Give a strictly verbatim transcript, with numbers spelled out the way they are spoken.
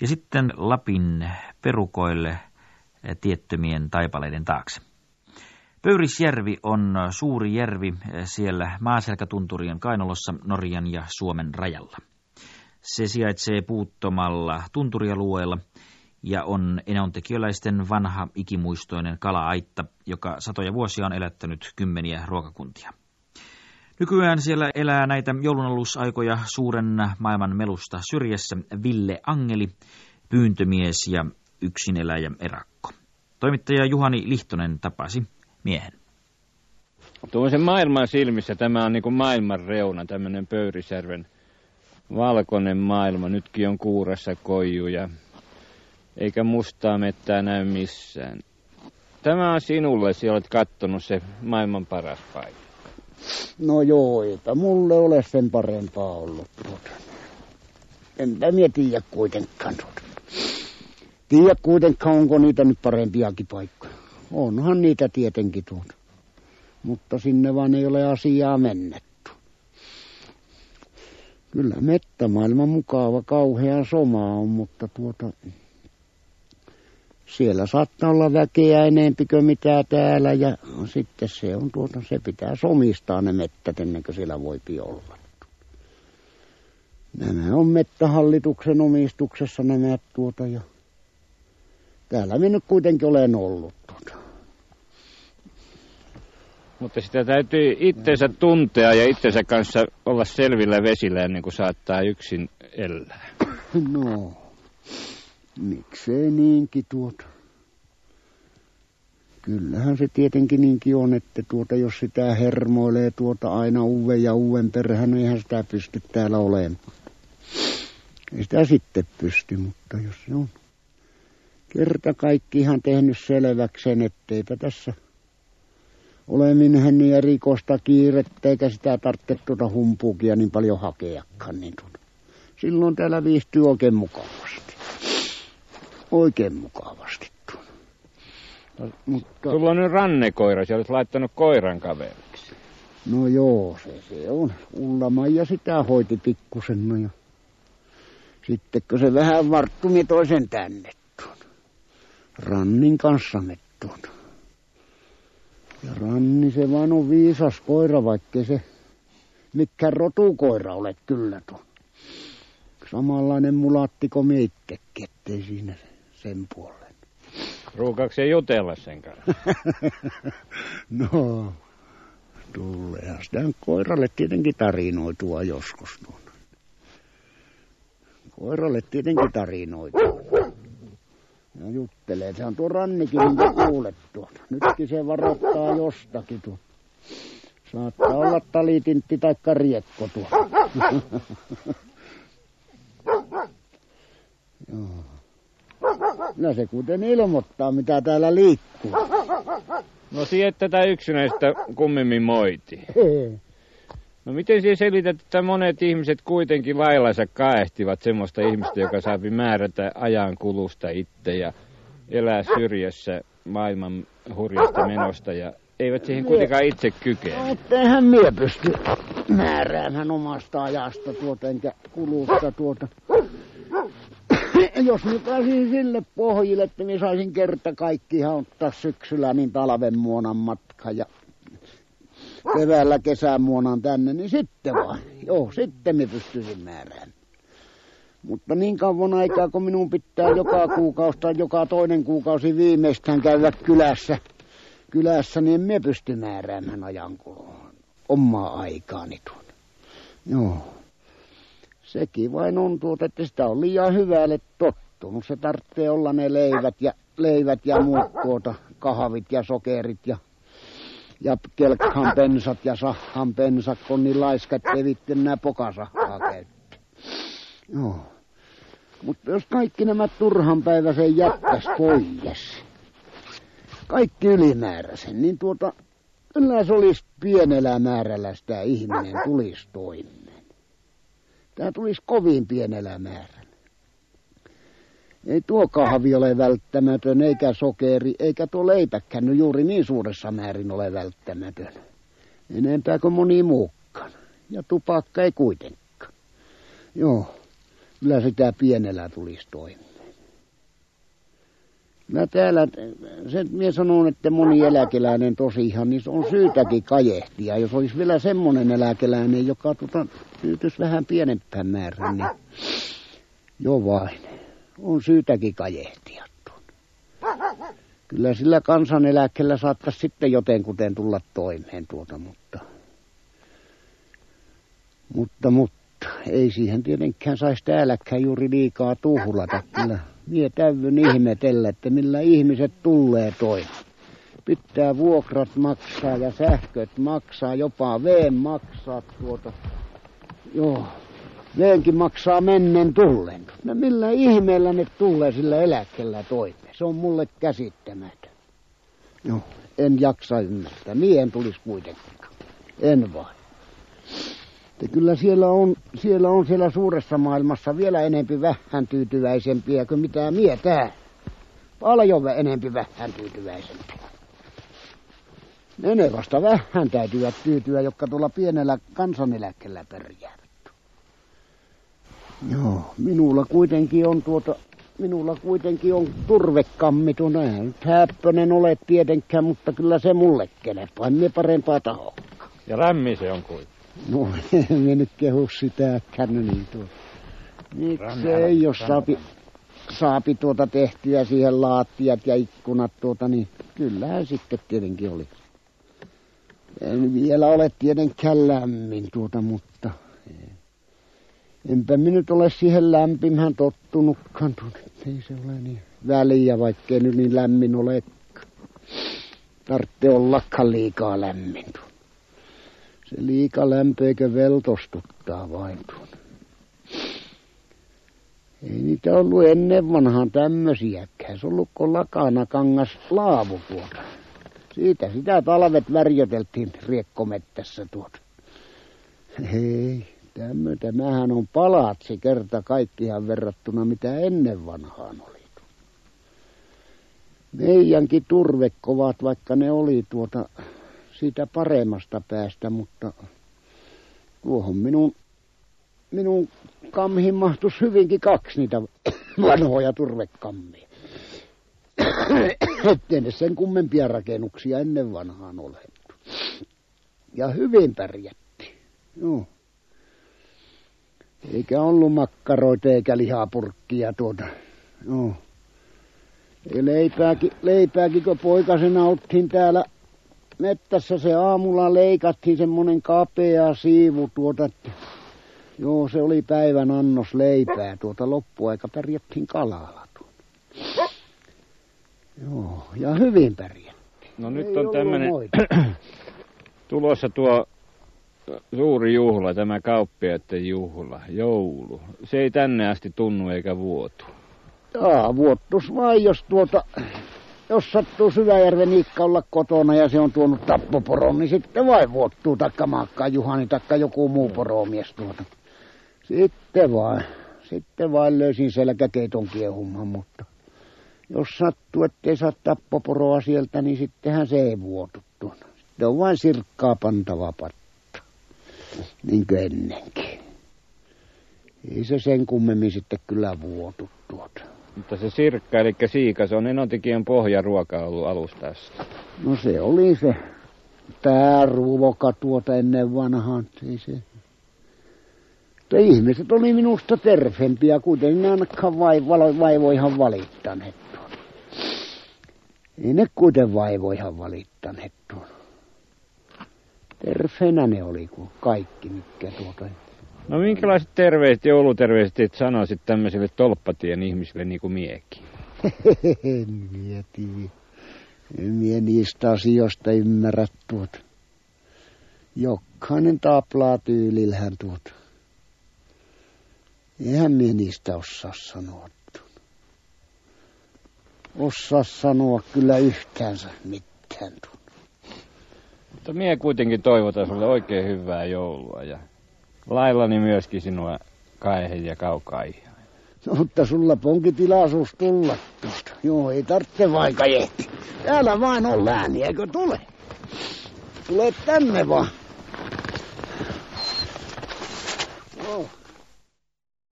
ja sitten Lapin perukoille tiettömien taipaleiden taakse. Pöyrisjärvi on suuri järvi siellä maaselkätunturien kainalossa Norjan ja Suomen rajalla. Se sijaitsee puuttomalla tunturialueella ja on enontekiöläisten vanha ikimuistoinen kala-aitta, joka satoja vuosia on elättänyt kymmeniä ruokakuntia. Nykyään siellä elää näitä joulunalusaikoja suuren maailman melusta syrjässä Ville Angeli, pyyntömies ja yksineläjä erakko. Toimittaja Juhani Lihtonen tapasi miehen. Tuollaisen maailman silmissä tämä on niin kuin maailman reuna, tämmöinen Pöyrisjärven valkoinen maailma. Nytkin on kuurassa koijuja, eikä mustaa mettää näy missään. Tämä on sinulle, sinä olet kattonut se maailman paras paikka. No joo, eipä mulle ole sen parempaa ollut. Enpä minä tiedä kuitenkaan. Tiedä kuitenkaan, onko niitä nyt parempiakin paikkoja. Onhan niitä tietenkin tuota. Mutta sinne vaan ei ole asiaa mennetty. Kyllä mettämaailma mukava, kauhea soma on, mutta tuota... Siellä saattaa olla väkeä enempikö mitä täällä ja sitten se on tuota, se pitää somistaa ne mettät ennen kuin siellä voipi olla. Nämä on mettähallituksen omistuksessa nämä tuota ja täällä minä nyt kuitenkin olen ollut tuota. Mutta sitä täytyy itsensä tuntea ja itsensä kanssa olla selvillä vesillä ennen kuin saattaa yksin elää. No... Miksei niinkin tuota. Kyllähän se tietenkin niinkin on, että tuota, jos sitä hermoilee tuota aina uuden ja uuden perään, niin eihän sitä pysty täällä olemaan. Ei sitä sitten pysty, mutta jos se on kerta kaikkihan tehnyt selväksi sen, etteipä tässä ole minähän niin erikoista kiirettä, eikä sitä tarvitse tuota humpuukia niin paljon hakeakaan. Niin tuota. Silloin täällä viihtyy oikein mukavasti. Oikein mukavasti tuon. No, mutta... Sulla on nyt rannekoira, sä olet laittanut koiran kaveriksi. No joo, se, se on. Ulla-Maija sitä hoiti pikkusen. No ja... Sitten kun se vähän varttui, niin toi sen tänne tuon. Rannin kanssa me tuon. Ja Ranni se vaan on viisas koira, vaikkei se mikään rotukoira ole kyllä tuon. Samanlainen mulaattikon meittekin, ettei siinä sen puolen. Ruukaako se jutella sen kanssa? No, tuleehan sitä koiralle tietenkin tarinoitua joskus. Koiralle tietenkin tarinoitua. Ja juttelee, sehän tuo Rannikin, minkä kuulet tuota. Nytkin se varoittaa jostakin tuota. Saattaa olla talitintti tai riekko tuota. Joo. No se kuten ilmoittaa, mitä täällä liikkuu. No siihen tätä yksinäistä kummemmin moiti. No miten siihen selität, että monet ihmiset kuitenkin laillansa kaehtivat semmoista ihmistä, joka saapi määrätä ajan kulusta itse ja elää syrjässä maailman hurjasta menosta ja eivät siihen kuitenkaan itse kykene. Mutta eihän mie pysty määräämään omasta ajasta tuota enkä kulusta tuota. Jos minä pääsin sille pohjille, että minä saisin kerta kaikkiaan ottaa syksyllä niin talven muonan matka ja keväällä kesän muonan tänne, niin sitten vaan. Joo, sitten minä pystyisin määrään. Mutta niin kauan aikaa, kun minun pitää joka kuukausi tai joka toinen kuukausi viimeistään käydä kylässä, kylässä niin en minä pysty määräämään ajankulua omaa aikaani tuon. Joo. Sekin vain on tuota, että sitä on liian hyvälle tottunut. Se tarvitsee olla ne leivät ja, leivät ja muut tuota, kahvit ja sokerit ja, ja kelkhan pensat ja sahan pensat, kun niin laiskat levitti nämä pokasahkaa käyttää. Joo. Mutta jos kaikki nämä turhanpäiväisen jättäisi pois, kaikki ylimääräisen, niin tuota, kyllä se olisi pienellä määrällä sitä ihminen tulisi toimia. Tämä tulisi kovin pienellä määrällä. Ei tuo kahvi ole välttämätön, eikä sokeri, eikä tuo leipäkään no juuri niin suuressa määrin ole välttämätön. Enempää kuin moni muukaan. Ja tupakka ei kuitenkaan. Joo. kyllä sitä pienellä tulisi toimia. Mä täällä, se minä sanon, että moni eläkeläinen tosiaan, niin on syytäkin kajehtia. Jos olisi vielä semmoinen eläkeläinen, joka tuota, tyytyisi vähän pienempään määrään, niin jo vain. On syytäkin kajehtia tuon. Kyllä sillä kansaneläkkeellä saattaisi sitten jotenkuten tulla toimeen tuota, mutta... Mutta, mutta, ei siihen tietenkään saisi täälläkään juuri liikaa tuhlata kyllä. Mie täyvyn ihmetellä, että millä ihmiset tulee toimeen. Pitää vuokrat maksaa ja sähköt maksaa, jopa veen maksaa tuota. Joo, veenkin maksaa menneen tulleen. No millä ihmeellä ne tulee sillä eläkkeellä toimeen? Se on mulle käsittämätön. Joo, en jaksa ymmärtää. Mie en tulisi kuitenkaan. En vaan. Että kyllä siellä on, siellä on siellä suuressa maailmassa vielä enempi vähän tyytyväisempiä kuin mitä mie täällä. Paljon enempi vähän tyytyväisempiä. Ne, ne vasta vähän täytyvät tyytyä, jotka tuolla pienellä kansaneläkkeellä pärjäävät. Joo, minulla kuitenkin on tuota, minulla kuitenkin on turvekammi tuona. Eihän nyt häppönen ole tietenkään, mutta kyllä se mulle kelepaa. En mie parempaa tahoa. Ja lämmin se on kuitenkin. No, en nyt kehu sitä kärnöniä tuota. Miksei, jos saapi, saapi tuota tehtyä siihen laattiat ja ikkunat tuota, niin kyllähän sitten tietenkin oli. En vielä ole tietenkään lämmin tuota, mutta enpä minä nyt ole siihen lämpimään tottunutkaan tuota. Ei se ole niin väliä, vaikkei nyt niin lämmin olekaan. Tartte ollakaan liikaa lämmin tuota. Se liika lämpöikö veltostuttaa vain tuon. Ei niitä ollut ennen vanhaan tämmösiäkään. Se on ollut kun lakana kangas laavu tuota. Siitä sitä talvet värjöteltiin riekkomettässä tuota. Hei, tämmötä. Mähän on palatsi kerta kaikkiaan verrattuna mitä ennen vanhaan oli. Meidänkin turvekovat, vaikka ne oli tuota... siitä paremmasta päästä, mutta tuohon minun, minun kammiin mahtuisi hyvinkin kaksi niitä vanhoja turvekammia. Ettei ne sen kummempia rakennuksia ennen vanhaan ole. Ja hyvin pärjätti. Joo. Eikä ollut makkaroita eikä lihapurkkia tuota. Joo. Ja leipääkin, leipääkin kun poikasena oltiin täällä mettässä, se aamulla leikattiin semmonen kapea siivu tuota, että joo, se oli päivän annos leipää tuota, loppuaika pärjättiin kalalla tuota. Joo, ja hyvin pärjättiin. No nyt ei on tämmönen tulossa tuo suuri juhla, tämä kauppiaiden juhla, joulu. Se ei tänne asti tunnu eikä vuotu. Jaa, vuottus vain, jos tuota... Jos sattuu Syväjärveniikka olla kotona ja se on tuonut tappoporon, niin sitten vain vuottuu taikka maakkaa Juhani taikka joku muu poromies tuota. Sitten vain. Sitten vain löysin selkäkeiton kiehumman, mutta jos sattuu, ettei saa tappoporoa sieltä, niin sittenhän se ei vuotu tuona. Sitten on vain sirkkaa pantava patta. Niin kuin ennenkin. Ei se sen kummemmin sitten kyllä vuotu tuota. Mutta se sirkka, eli siika, se on Enontekiön pohjaruoka ollut alusta asti. No se oli se pääruoka tuota ennen vanhaan. Ei se. Mutta ihmiset oli minusta terveempiä, kuten ne ainakaan vaivoihan valittaneet tuon. Ei ne kuten vaivoihan valittaneet tuon. Terveenä ne oli kuin kaikki, mikä tuota... No minkälaiset terveiset, jouluterveiset, et sanoisit tämmöisille tolppatien ihmisille niin kuin miekin? En mieti. En mie niistä asioista ymmärrä tuota. Jokainen taplaa tyylillähän tuota. Eihän mie niistä osaa sanoa tuota. Osaa sanoa kyllä yhtäänsä mitään tuota. Mutta mie kuitenkin toivotan sulle oikein hyvää joulua ja... Laillani myöskin sinua kaihin ja kaukaihia. No, mutta sulla onkin tilaisuus tulla tuosta. Joo, ei tarvitse vain kajehti. Täällä vain on lääni, eikö tule? Tule tänne vaan. Oh.